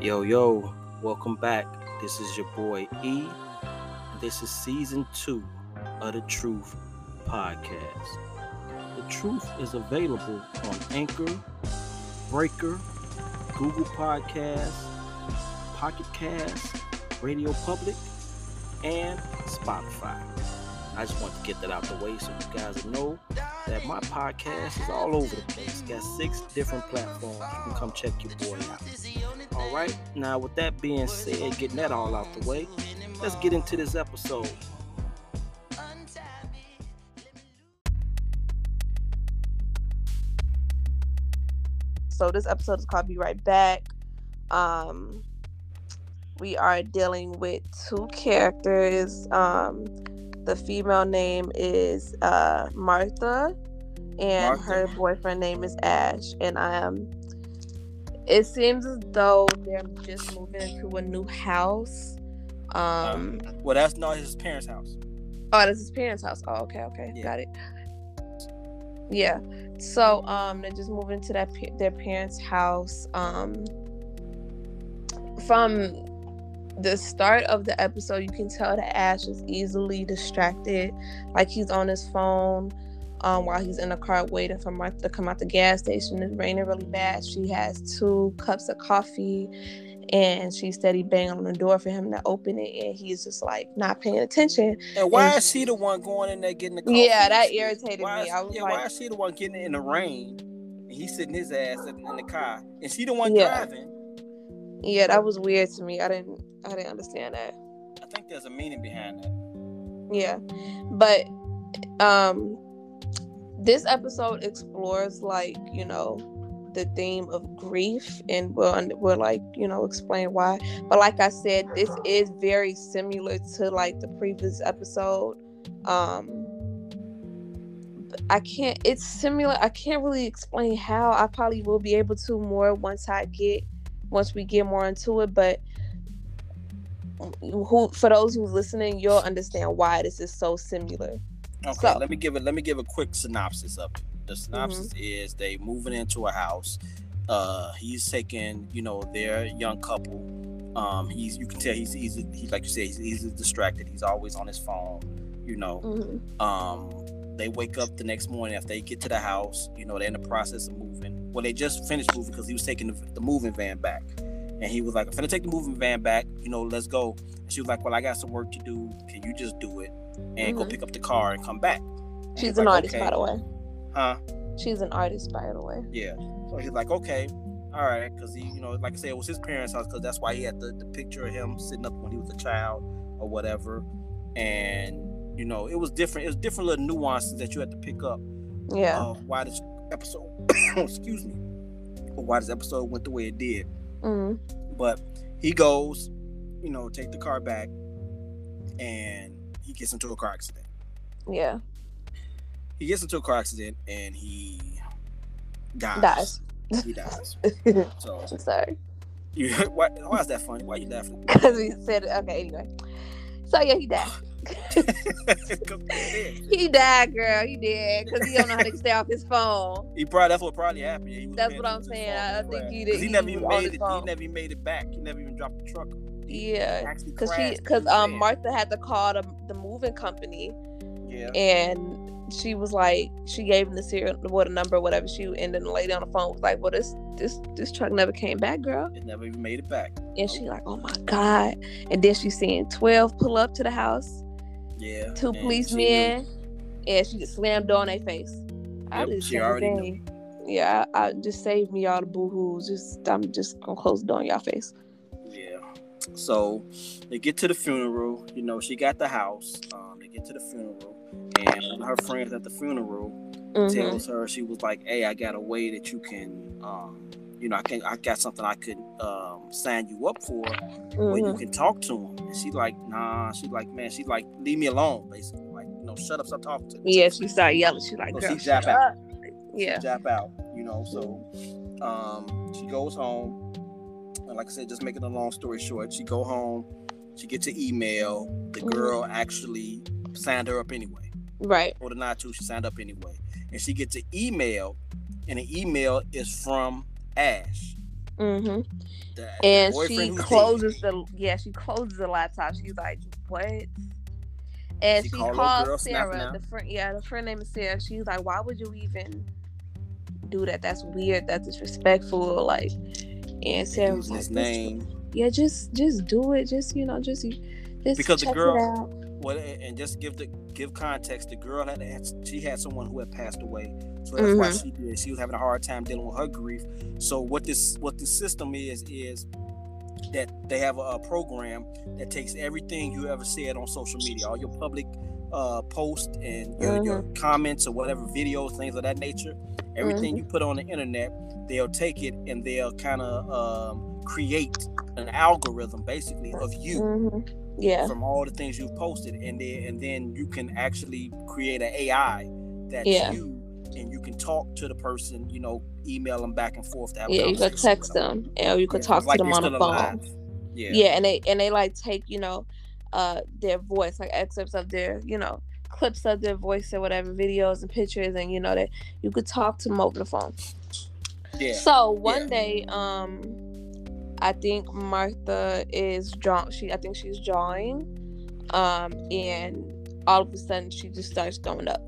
Yo, welcome back. This is your boy E. This is season 2 of the T.R.O.O.F Podcast. The T.R.O.O.F is available on Anchor, Breaker, Google Podcasts, Pocket Cast, Radio Public, and Spotify. I just want to get that out the way so you guys know that my podcast is all over the place. Got 6 different platforms. You can come check your boy out. All right, now with that being said, getting that all out the way, let's get into this episode. So this episode is called Be Right Back. We are dealing with 2 characters. The female name is Martha, and her boyfriend name is Ash. And it seems as though they're just moving into a new house. Well, that's not his parents' house. Oh, that's his parents' house. Oh, okay, yeah. Got it. Yeah. So they're just moving to their parents' house. From the start of the episode, you can tell that Ash is easily distracted. Like, he's on his phone while he's in the car waiting for Martha to come out the gas station. It's raining really bad. She has 2 cups of coffee, and she's steady banging on the door for him to open it, and he's just like not paying attention. And why is she the one going in there getting the coffee? Yeah, that irritated me. Why is she the one getting it in the rain? And he's sitting his ass in the car, and she the one driving. Yeah, that was weird to me. I didn't understand that. I think there's a meaning behind that. Yeah, but this episode explores, like, you know, the theme of grief, and we'll like, you know, explain why. But like I said, this is very similar to like the previous episode. It's similar. I can't really explain how. I probably will be able to more once we get more into it, but for those who's listening, you'll understand why this is so similar. Okay, so let me give a quick synopsis of it. The synopsis is they moving into a house. He's taking, you know, their young couple. You can tell he's like you said, he's easily distracted. He's always on his phone, you know. They wake up the next morning after they get to the house. You know, they're in the process of moving. Well, they just finished moving because he was taking the moving van back. And he was like, I'm going to take the moving van back. You know, let's go. And she was like, well, I got some work to do. Can you just do it and go pick up the car and come back? And she's an artist, by the way. Huh? She's an artist, by the way. Yeah. So he's like, okay, all right. Because he, you know, like I said, it was his parents' house, because that's why he had the picture of him sitting up when he was a child or whatever. And, you know, it was different. It was different little nuances that you had to pick up. Yeah. Why this episode, excuse me, why this episode went the way it did. But he goes, you know, take the car back, and he gets into a car accident. Yeah. He gets into a car accident, and he dies. He dies. So, I'm sorry. Why is that funny? Why are you laughing? Because we said it. Okay, anyway. So, yeah, he died. He died, girl. He did, because he don't know how to stay off his phone. That's what probably happened. That's what I'm saying. I think he did. He never even made it back. He never even dropped the truck. Yeah, because Martha had to call the moving company. Yeah, and she was like, she gave him the serial, what a number, whatever. And then the lady on the phone was like, well, this truck never came back, girl. It never even made it back. And she like, oh my god. And then she seen 12 pull up to the house. Yeah. 2 policemen, and she just slammed on their face. She already knew. Yeah, I just saved me all the boohoo's. I'm just gonna close the door on y'all face. Yeah. So they get to the funeral. You know, she got the house. They get to the funeral, and one of her friends at the funeral tells her, she was like, "Hey, I got a way that you can, you know, I got something I could sign you up for, where you can talk to him." And she like, nah. She like, man. She like, leave me alone, basically. Like, you know, shut up, stop talking to me. Yeah, she started yelling. She like, so girl, she jap out. Yeah, she jap out. You know, so she goes home, and like I said, just making a long story short, she go home. She gets an email. The girl actually signed her up anyway. Right. Or not too, she signed up anyway. And she gets an email, and the email is from Ash. Mm-hmm. And she closes the laptop. She's like, what? And she calls Sarah. The friend named Sarah. She's like, why would you even do that? That's weird. That's disrespectful. Like, and Sarah was like, his name. Yeah, just do it. Just just because the girl. It out. Well, and just give context. The girl had someone who had passed away, so that's why she did. She was having a hard time dealing with her grief. So what this system is that they have a program that takes everything you ever said on social media, all your public posts and your comments or whatever videos, things of that nature. Everything you put on the internet, they'll take it and they'll kind of create an algorithm basically of you. Mm-hmm. Yeah. From all the things you've posted, and then you can actually create an AI that's you, and you can talk to the person, email them back and forth. You could text them, or you could talk to them on the phone. Yeah. Yeah, and they like take their voice, like excerpts of their clips of their voice or whatever, videos and pictures, and that you could talk to them over the phone. Yeah. So one day, I think Martha is drunk. I think she's drawing, and all of a sudden she just starts throwing up.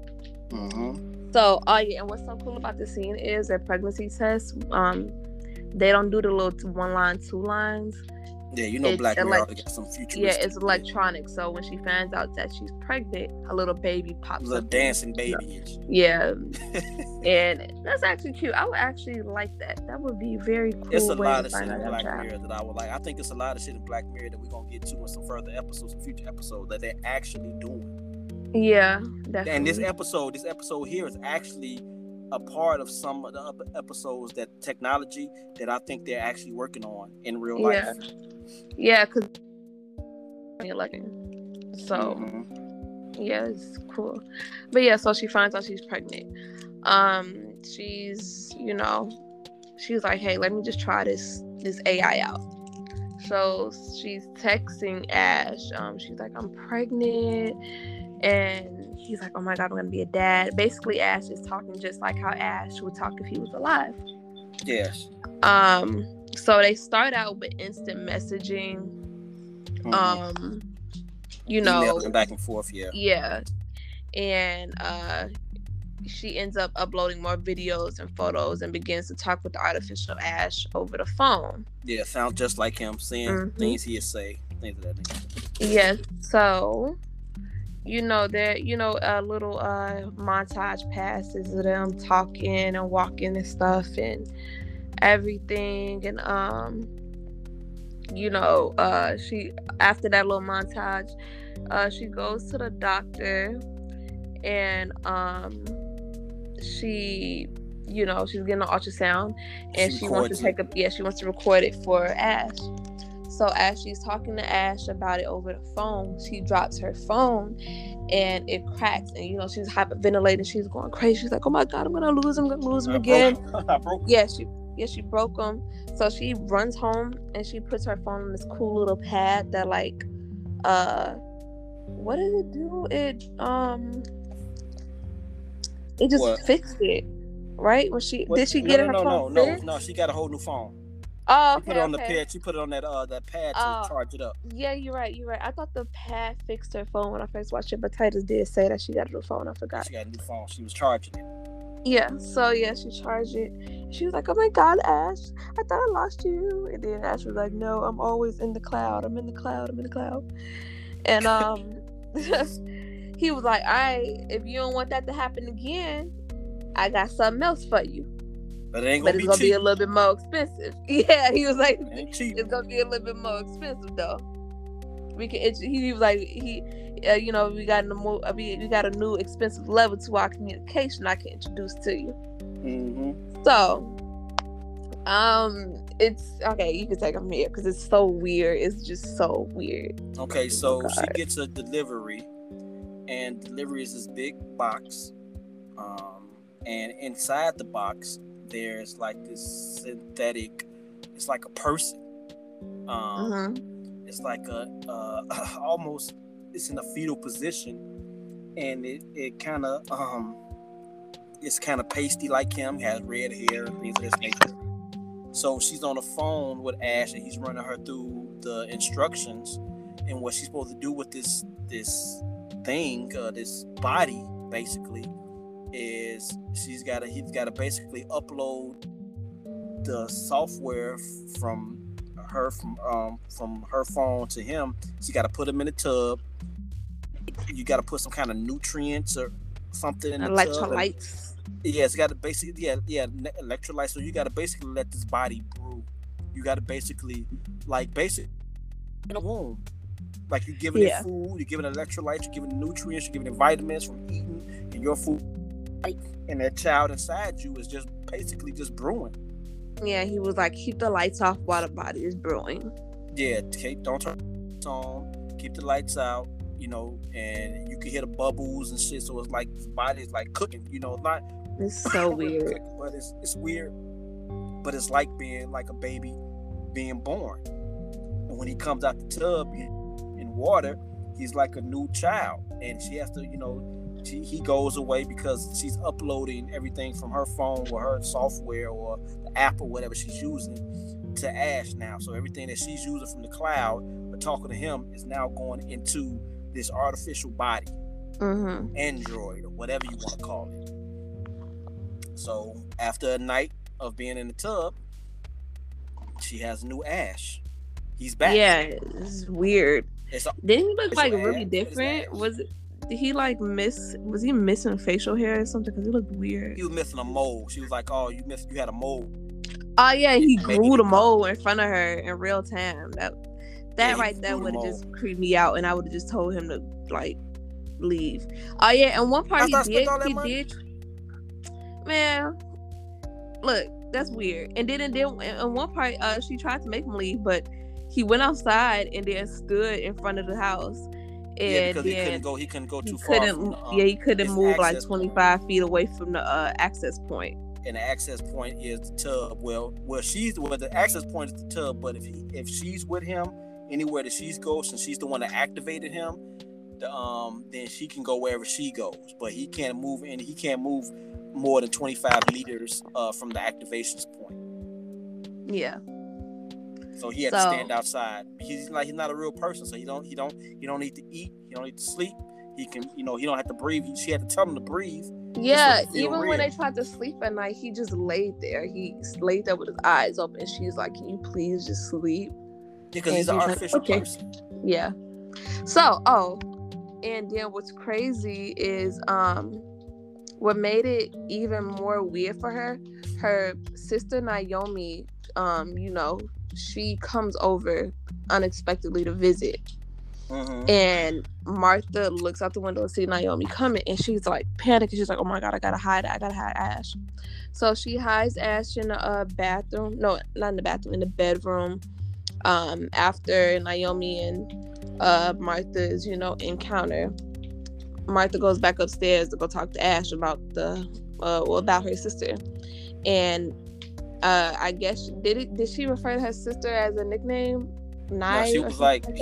Mm-hmm. So, and what's so cool about the scene is that pregnancy tests, they don't do the little 1-line, 2-lines. Yeah, Black Mirror got some futuristic. Yeah, it's electronic. So when she finds out that she's pregnant, a little baby pops up. A little dancing baby. Yeah. And that's actually cute. I would actually like that. That would be very cool. It's a lot of shit in Black Mirror that I would like. I think it's a lot of shit in Black Mirror that we're going to get to in some further episodes, some future episodes that they're actually doing. Yeah, definitely. And this episode here is actually a part of some of the other episodes that technology that I think they're actually working on in real life. Yeah, because you're lucky. So, yeah, it's cool. But yeah, so she finds out she's pregnant. She's, she's like, hey, let me just try this AI out. So she's texting Ash. She's like, I'm pregnant. And he's like, oh my God, I'm going to be a dad. Basically, Ash is talking just like how Ash would talk if he was alive. Yes. So they start out with instant messaging. Emailing back and forth, yeah. Yeah. And she ends up uploading more videos and photos and begins to talk with the artificial Ash over the phone. Yeah, sounds just like him, saying things he'd say, things of that nature. Yeah, so there, a little montage passes of them talking and walking and stuff and everything, and she, after that little montage, she goes to the doctor, and she, she's getting an ultrasound, and she wants to she wants to record it for Ash. So as she's talking to Ash about it over the phone, she drops her phone and it cracks, and she's hyperventilating, she's going crazy, she's like, oh my God, I'm gonna lose him again. She broke him. So she runs home and she puts her phone on this cool little pad that what did it do? It just fixed it, right? When she phone? No, she got a whole new phone. Oh, okay, she put it on the pad. She put it on that pad to charge it up. Yeah, you're right. I thought the pad fixed her phone when I first watched it, but Titus did say that she got a new phone. I forgot. She got a new phone. She was charging it. Yeah, so she charged it. She was like, oh my God, Ash, I thought I lost you. And then Ash was like, no, I'm always in the cloud. I'm in the cloud. And he was like, all right, if you don't want that to happen again, I got something else for you. But it's going to be a little bit more expensive. Yeah, he was like, it's going to be a little bit more expensive, though. He was like, we got a new expensive level to our communication I can introduce to you. Mm-hmm. So, it's okay. You can take them here because it's so weird. It's just so weird. Okay, so she gets a delivery, and delivery is this big box, and inside the box there's like this synthetic. It's like a person. It's like a almost. It's in a fetal position, and it kind of it's kind of pasty like him. Has red hair and things of this nature. So she's on the phone with Ash and he's running her through the instructions and what she's supposed to do with this thing, this body, basically, is he's got to basically upload the software from her phone to him. She got to put him in a tub. You got to put some kind of nutrients or something in the tub. Electrolytes. Yeah, it's got to basically, electrolytes. So you got to basically let this body brew. You got to basically, in a womb. Like you're giving it food, you're giving it electrolytes, you're giving it nutrients, you're giving it vitamins from eating, and your food, and that child inside you is just basically just brewing. Yeah, he was like, keep the lights off while the body is brewing. Yeah, don't turn the lights on, keep the lights out. You know, and you can hear the bubbles and shit. So it's like his body is like cooking. You know, it's so weird. Cooking, but it's weird. But it's like being like a baby being born. And when he comes out the tub in water, he's like a new child. And she has to, you know, he goes away because she's uploading everything from her phone or her software or the app or whatever she's using to Ash now. So everything that she's using from the cloud or talking to him is now going into this artificial body, android or whatever you want to call it. So after a night of being in the tub, she has a new Ash. He's back. Yeah, it's weird. Didn't he look like really different? Was he missing facial hair or something? Because he looked weird. He was missing a mole. She was like, "Oh, you had a mole." Oh yeah, he grew the mole in front of her in real time. That right there would have just creeped me out, and I would have just told him to like leave. Oh yeah, and one part he did. Man, look, that's weird. And then in one part, she tried to make him leave, but he went outside and then stood in front of the house. And yeah, because he couldn't go. He couldn't go too far. He couldn't move like 25 feet away from the access point. And the access point is the tub. Well, the access point is the tub. But if she's with him, anywhere that she goes, since she's the one that activated him, then she can go wherever she goes. But he can't move, and he can't move more than 25 meters from the activations point. Yeah. So he had to stand outside. He's not a real person, so he don't need to eat. He don't need to sleep. He can, he don't have to breathe. She had to tell him to breathe. Yeah, even when they tried to sleep at night, he just laid there. He laid there with his eyes open. And she's like, "Can you please just sleep?" Because he's an artificial person. Yeah. So, and then what's crazy is what made it even more weird for her. Her sister Naomi, she comes over unexpectedly to visit. Mm-hmm. And Martha looks out the window and sees Naomi coming, and she's like panicking. She's like, "Oh my god, I gotta hide Ash." So she hides Ash in the bathroom. No, not in the bathroom, in the bedroom. After Naomi and Martha's, encounter, Martha goes back upstairs to go talk to Ash about her sister, and I guess did she refer to her sister as a nickname? No, he was like, or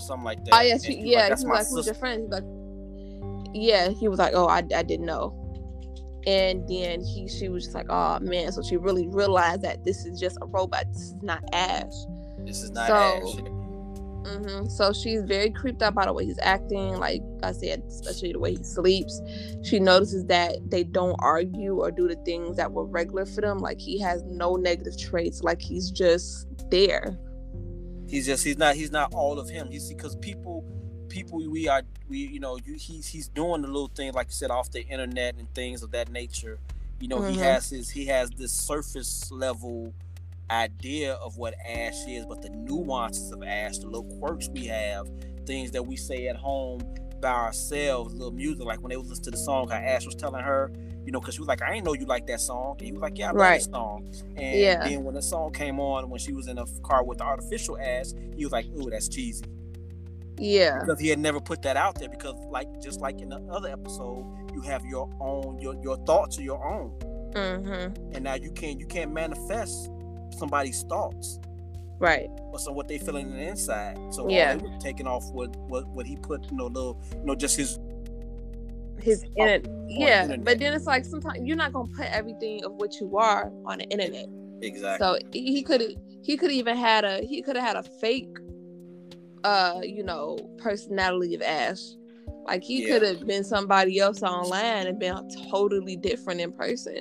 something like that. Oh yeah, that's my sister. Who's your friend? He was like, "Oh, I didn't know," and then she was just like, "Oh man," so she really realized that this is just a robot. This is not Ash. Ash. Mm-hmm. So she's very creeped out by the way he's acting. Like I said, especially the way he sleeps. She notices that they don't argue or do the things that were regular for them. Like he has no negative traits. Like he's just there. He's not all of him. He's because people he's doing the little things, like you said, off the internet and things of that nature. Mm-hmm. he has this surface level idea of what Ash is, but the nuances of Ash, the little quirks we have, things that we say at home by ourselves, little music, like when they would listen to the song, how Ash was telling her, because she was like, "I ain't know you like that song," and he was like, "Yeah, I like that song." And then when the song came on, when she was in the car with the artificial Ash, he was like, "Ooh, that's cheesy." Yeah, because he had never put that out there, because just like in the other episode, you have your own, your thoughts are your own, and now you can't manifest somebody's thoughts, right? So what they feeling on the inside. So all they were taking off what he put, little, just his his internet. But then it's like sometimes you're not gonna put everything of what you are on the internet. Exactly. So he could have had a fake personality of Ash. Like he could have been somebody else online and been totally different in person.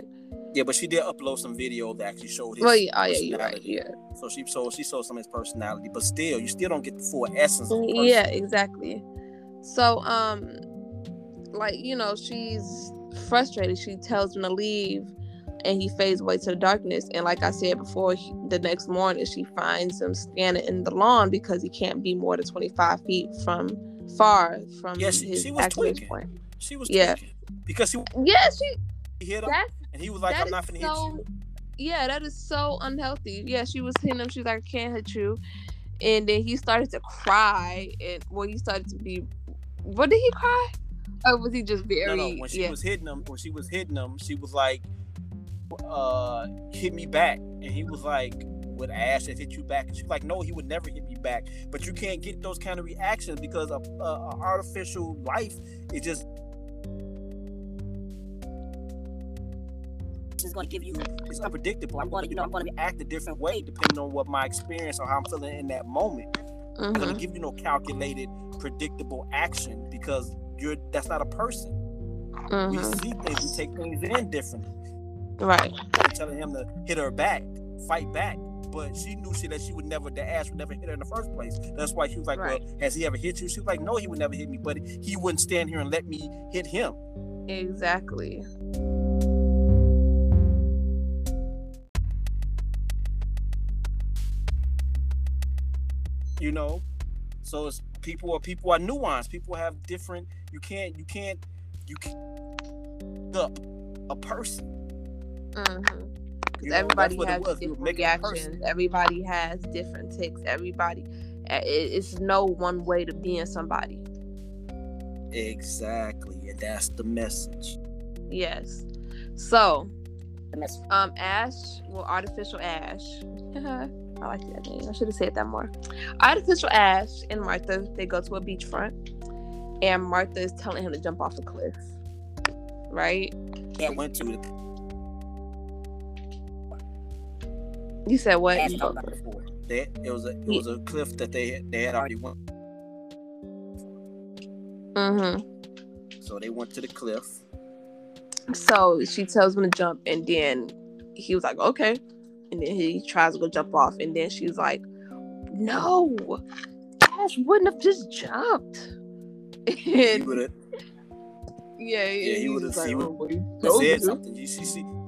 Yeah, but she did upload some video that actually showed his personality. You're right. Yeah. So she showed some of his personality, but still, you still don't get the full essence of the person. Yeah, exactly. So, she's frustrated. She tells him to leave, and he fades away to the darkness. And like I said before, the next morning she finds him standing in the lawn because he can't be more than 25 feet from his activation point. She was tweaking. Because she hit him, and he was like, "I'm not finna hit you." Yeah, that is so unhealthy. Yeah, she was hitting him. She was like, "I can't hit you," and then he started to cry, and he started to be. What did he cry? Or was he just very? No. When she was hitting him, she was like, "Hit me back," and he was like, "Would Ash that hit you back?" And she's like, "No, he would never hit me back." But you can't get those kind of reactions because a artificial life is just. Is going to give you, it's unpredictable. I'm going to act a different way depending on what my experience or how I'm feeling in that moment. Mm-hmm. I'm going to give you no calculated, predictable action because that's not a person. Mm-hmm. We see things, we take things in differently. Right. I'm telling him to hit her back, fight back, but she knew that Ash would never hit her in the first place. That's why she was like, "Well, has he ever hit you?" She was like, "No, he would never hit me, but he wouldn't stand here and let me hit him." Exactly. You know, so it's people are nuanced. People have different. You can't up a person. Mm-hmm. Everybody has different reactions. Everybody has different ticks. It's no one way to being somebody. Exactly, and that's the message. Yes. So, artificial Ash. I like that name. I should have said that more. Artificial Ash and Martha, they go to a beachfront, and Martha is telling him to jump off a cliff. Right? Yeah, went to it. You said what? It was a cliff that they had already went. Mm-hmm. So they went to the cliff. So she tells him to jump, and then he was like, "Okay." And then he tries to go jump off, and then she's like, "No, Ash wouldn't have just jumped." He would have. Yeah, he would have. Like, he said something.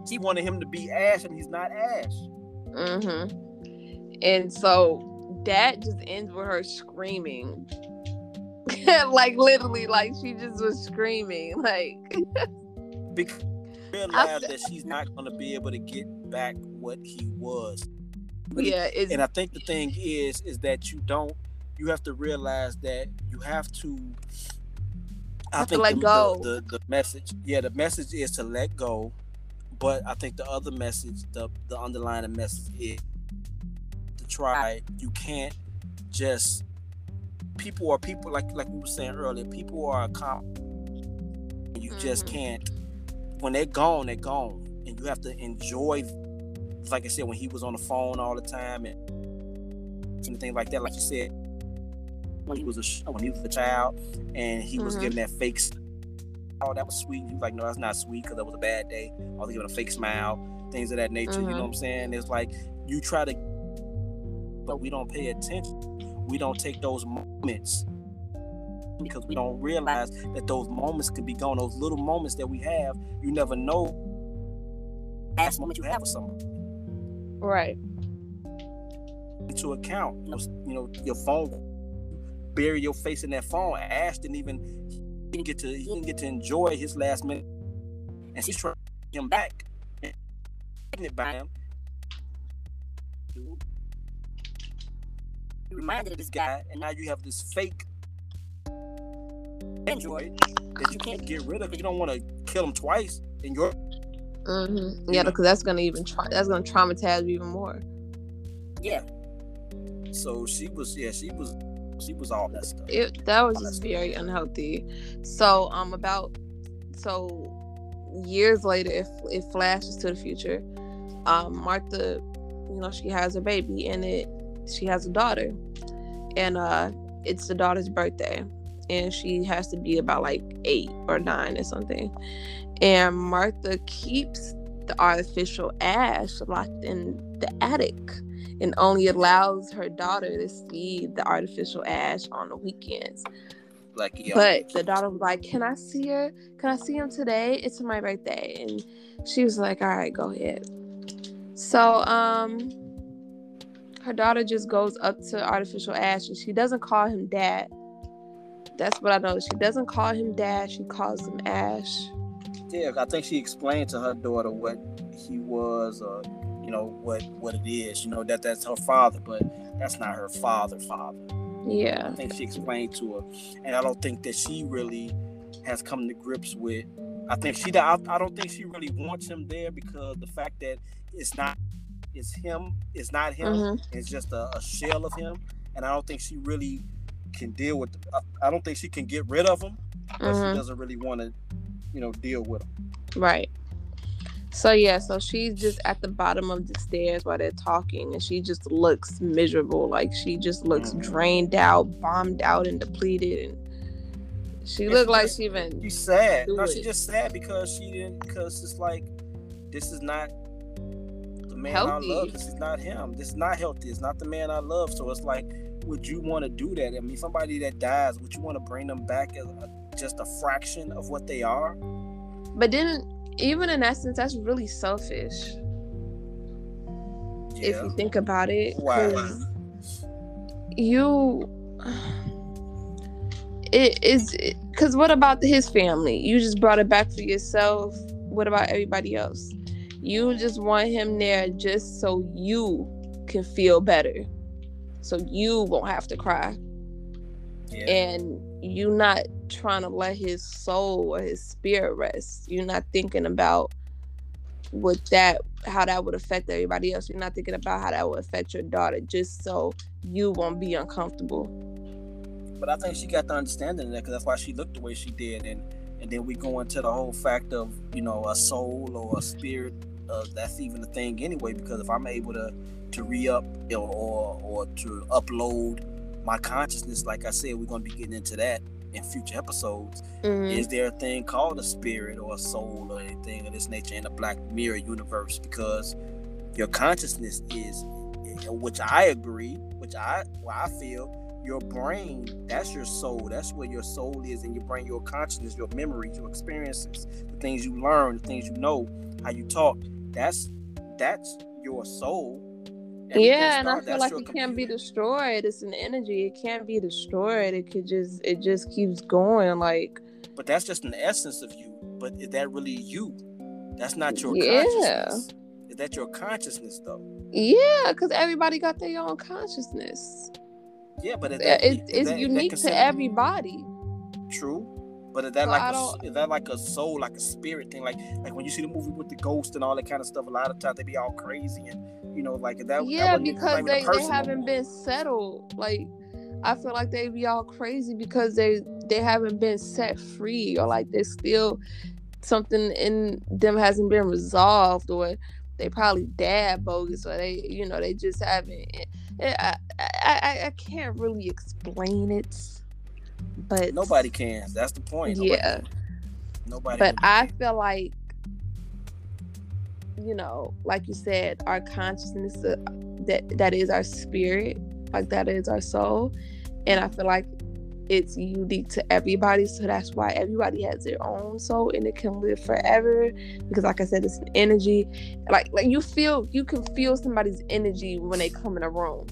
She wanted him to be Ash, and he's not Ash. Mm-hmm. And so that just ends with her screaming, like literally, like she just was screaming, like because she realized that she's not going to be able to get back what he was. And I think the thing is that you have to realize that you have to. I think let go. The message. Yeah, the message is to let go. But I think the other message, the underlying message is to try. You can't just. People like we were saying earlier. People are a cop. You just can't. When they're gone, they're gone, and you have to enjoy. Like I said, when he was on the phone all the time and things like that, like you said, when he was a child and he was giving that fake, "Oh, that was sweet." He was like, "No, that's not sweet because that was a bad day." Or giving a fake smile, things of that nature. You know what I'm saying? It's like you try to, but we don't pay attention. We don't take those moments because we don't realize that those moments could be gone. Those little moments that we have, you never know. Last moment you have with someone. Right. Into account, your phone. Bury your face in that phone. Ash didn't get to enjoy his last minute, and she's trying to get him back. Pregnant by him. You reminded of this guy, and now you have this fake android that you can't get rid of. You don't want to kill him twice in your. Mm-hmm. Yeah, because that's gonna traumatize you even more. Yeah. So she was all messed up. That was just very unhealthy. So about So years later, it flashes to the future. Martha, she has a baby, and she has a daughter, and it's the daughter's birthday, and she has to be about 8 or 9 or something. And Martha keeps the artificial Ash locked in the attic and only allows her daughter to see the artificial Ash on the weekends. But the daughter was like, can I see her? Can I see him today? It's my birthday. And she was like, all right, go ahead. So her daughter just goes up to artificial Ash, and she doesn't call him dad. That's what I know. She doesn't call him dad. She calls him Ash. Yeah, I think she explained to her daughter what he was, or what it is. That's her father, but that's not her father. Yeah, I think she explained to her, and I don't think that she really has come to grips with. I don't think she really wants him there, because the fact that it's not him. Mm-hmm. It's just a shell of him, and I don't think she really can deal with. I don't think she can get rid of him, but mm-hmm. she doesn't really want to, deal with him. Right. So so she's just at the bottom of the stairs while they're talking, and she just looks miserable. She just looks mm-hmm. drained out, bombed out, and depleted. And she looked like she even. She's sad. No, she's just sad because she didn't. Because it's like, this is not the man healthy. I love. This is not him. This is not healthy. It's not the man I love. So it's like, would you want to do that? I mean, somebody that dies, would you want to bring them back as just a fraction of what they are? But then, even in essence, that's really selfish. Yeah. If you think about it. Wow. Because what about his family? You just brought it back for yourself. What about everybody else? You just want him there just so you can feel better, so you won't have to cry. Yeah. And you're not trying to let his soul or his spirit rest. You're not thinking about how that would affect everybody else. You're not thinking about how that would affect your daughter, just so you won't be uncomfortable. But I think she got the understanding of that, because that's why she looked the way she did. And then we go into the whole fact of, a soul or a spirit. That's even a thing anyway, because if I'm able to re-up or to upload my consciousness, like I said, we're going to be getting into that in future episodes. Mm-hmm. Is there a thing called a spirit or a soul or anything of this nature in the Black Mirror universe? Because your consciousness is, I feel, your brain, that's your soul. That's where your soul is, and your brain, your consciousness, your memories, your experiences, the things you learn, the things you know, how you talk, that's your soul. Yeah, and I feel like it can't be destroyed. It's an energy. It can't be destroyed. It just keeps going. But that's just an essence of you. But is that really you? That's not your consciousness. Is that your consciousness, though? Yeah, because everybody got their own consciousness. Yeah, but it's unique to everybody. True. But is that like a soul, like a spirit thing? Like when you see the movie with the ghost and all that kind of stuff, a lot of times they be all crazy and that. Yeah, that because they haven't been settled. I feel like they be all crazy because they haven't been set free, or there's still something in them hasn't been resolved, or they probably dad bogus, or they they just haven't. I can't really explain it. But nobody can. That's the point. Nobody. But I feel like, like you said, our consciousness, that is our spirit, that is our soul, and I feel like it's unique to everybody. So that's why everybody has their own soul, and it can live forever, because like I said, it's an energy. You can feel somebody's energy when they come in a room.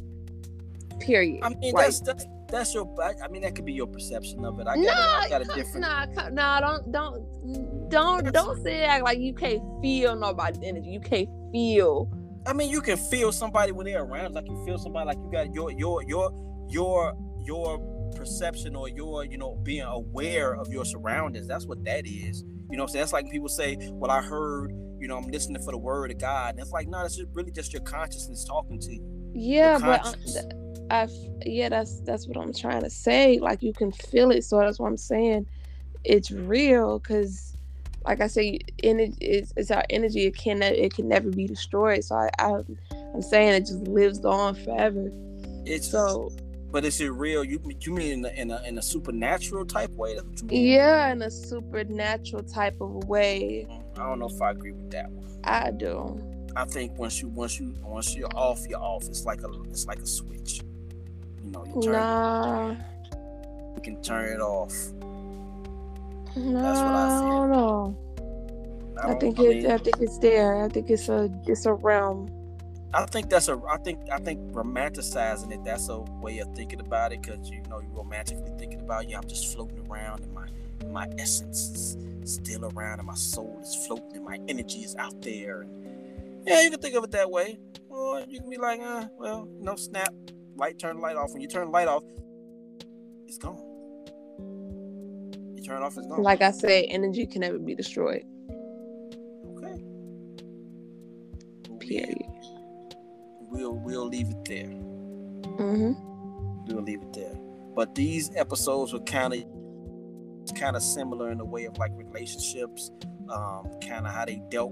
Period. I mean, that could be your perception of it. I got a different. Don't say that like you can't feel nobody's energy. You can't feel. I mean, you can feel somebody when they're around. You feel somebody. You got your perception, or your being aware of your surroundings. That's what that is. You know what I'm saying? That's like people say, "Well, I heard." I'm listening for the word of God, and it's like, no, that's really just your consciousness talking to you. Yeah, but that's what I'm trying to say. You can feel it, so that's what I'm saying. It's real, because like I say, it's our energy. It can never be destroyed. So I'm saying it just lives on forever. But is it real? You mean in a supernatural type way? That's what you mean? Yeah, in a supernatural type of way. I don't know if I agree with that one. I do. I think once you're off, you're off. It's like a switch. You know, you turn. Nah. You can turn it off. Nah, that's what I feel. I think it's there. I think it's a realm. I think romanticizing it, that's a way of thinking about it, because you're romantically thinking about it. Yeah, I'm just floating around, and my essence is still around, and my soul is floating, and my energy is out there. And yeah, you can think of it that way. Or you can be like, snap, turn the light off. When you turn the light off, it's gone. You turn it off, it's gone. Like I said, energy can never be destroyed. Okay. Period. We'll leave it there. Mm-hmm. We'll leave it there. But these episodes were kind of similar in the way of like relationships, kind of how they dealt,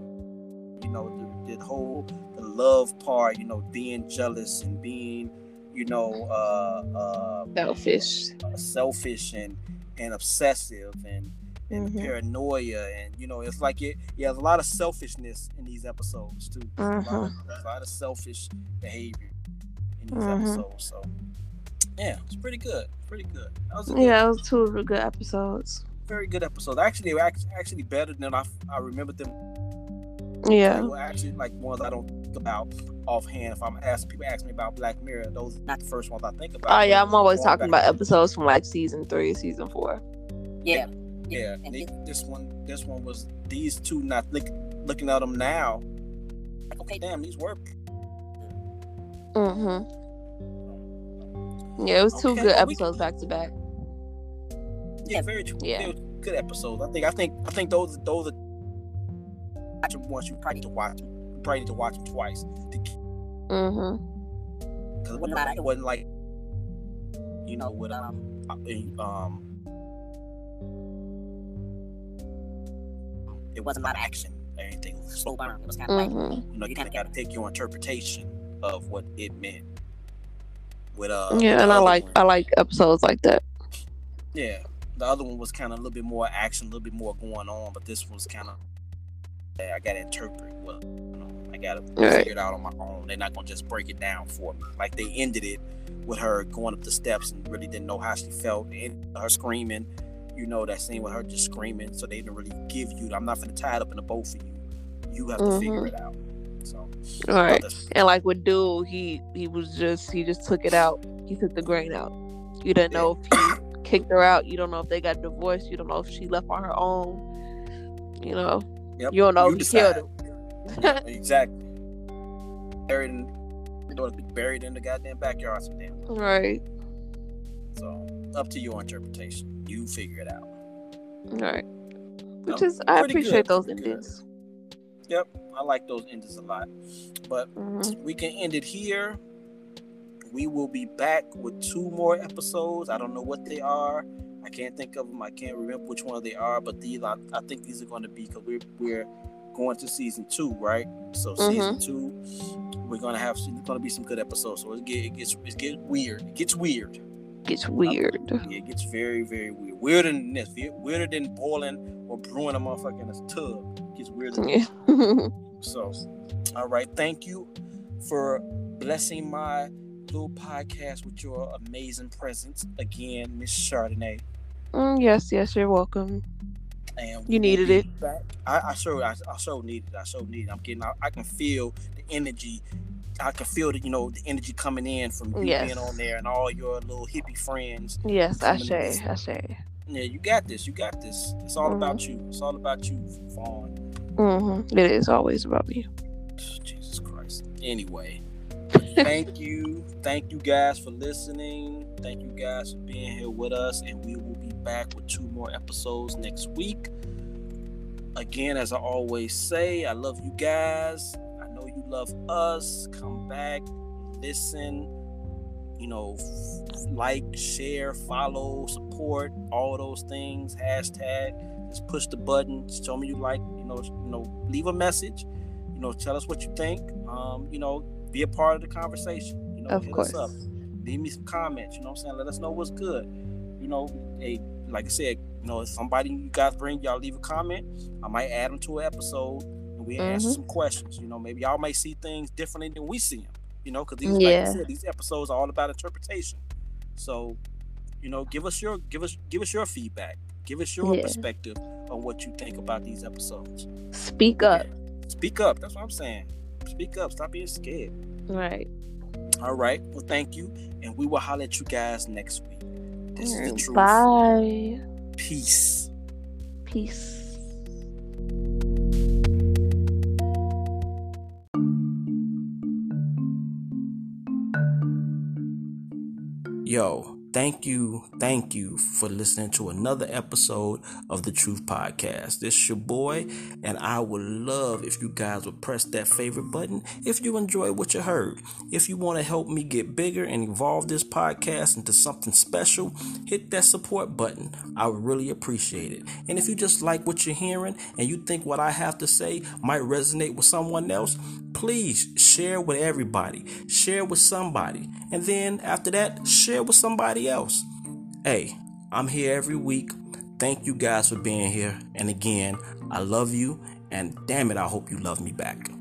the whole love part, being jealous and being, selfish and obsessive and mm-hmm. paranoia, and it's like there's a lot of selfishness in these episodes too. Uh-huh. A lot of selfish behavior in these uh-huh. episodes. So yeah, it's pretty good. Those two were good episodes. Very good episodes. Actually, they were actually better than I remember them. Yeah, they were actually like ones I don't think about offhand. If I'm asked, people ask me about Black Mirror, those are not the first ones I think about. Oh yeah, I'm always talking about episodes from like season 3, season 4. Yeah. Yeah, this one was these two. Not looking at them now, like, okay, damn, these work. Mm-hmm. Yeah, it was two good episodes back to back. Yeah, very true. Yeah, good episodes. I think those are once you probably need to watch them. You probably need to watch them twice. Mm-hmm. Because it wasn't like with it wasn't a lot of action or anything. It was slow burn. It was kind of mm-hmm. like, you kind of got to take your interpretation of what it meant. I like episodes like that. Yeah, the other one was kind of a little bit more action, a little bit more going on, but this was kind of, I got to interpret what, I got to figure it out on my own. They're not going to just break it down for me. Like, they ended it with her going up the steps and really didn't know how she felt, and her screaming. That scene with her just screaming, so they didn't really give you. I'm not gonna tie it up in a bow for you. You have to mm-hmm. figure it out. So, all right. And like with Dude, he just took it out. He took the grain out. You didn't know if he kicked her out. You don't know if they got divorced. You don't know if she left on her own. Yep. You don't know if he killed him. Exactly. Buried in the goddamn backyard. Someday. Right. So up to your interpretation. You figure it out. All right. I appreciate those endings. Yep. I like those endings a lot. But mm-hmm. we can end it here. We will be back with 2 more episodes. I don't know what they are. I can't think of them. I can't remember which one they are. But these, I think these are going to be, because we're going to season 2, right? So mm-hmm. season 2, there's going to be some good episodes. So it gets weird. It gets weird. It's weird. Yeah, it gets very, very weird. Weirder than this. Weirder than boiling or brewing a motherfucker in a tub. It gets weirder than this. So, all right. Thank you for blessing my little podcast with your amazing presence. Again, Miss Chardonnay. Yes, you're welcome. And you needed it. I sure needed it. I can feel the energy. I can feel the energy coming in from you being on there and all your little hippie friends. Yes, I say. Yeah, you got this. It's all mm-hmm. about you. It's all about you, Vaughn. Mm-hmm. It is always about you. Jesus Christ. Anyway, thank you guys for listening. Thank you guys for being here with us, and we will be back with 2 more episodes next week. Again, as I always say, I love you guys. You love us. Come back, listen, like, share, follow, support, all those things. Hashtag Just push the button. Show me you like. Leave a message. Tell us what you think. Be a part of the conversation. Of course. Hit us up. Leave me some comments. Let us know what's good. Like I said, if somebody you guys bring, y'all leave a comment. I might add them to an episode, and we answer some questions. Maybe y'all may see things differently than we see them. Because these, like I said, these episodes are all about interpretation. So, give us your feedback. Give us your perspective on what you think about these episodes. Speak up. Speak up. That's what I'm saying. Speak up. Stop being scared. Right. All right. Well, thank you, and we will holler at you guys next week. This is the truth. Bye. Peace. Peace. Yo, thank you for listening to another episode of the Truth Podcast. This is your boy, and I would love if you guys would press that favorite button if you enjoy what you heard. If you want to help me get bigger and evolve this podcast into something special, hit that support button. I would really appreciate it. And if you just like what you're hearing and you think what I have to say might resonate with someone else, please share with everybody, share with somebody, and then after that, share with somebody else. Hey, I'm here every week. Thank you guys for being here. And again, I love you, and damn it, I hope you love me back.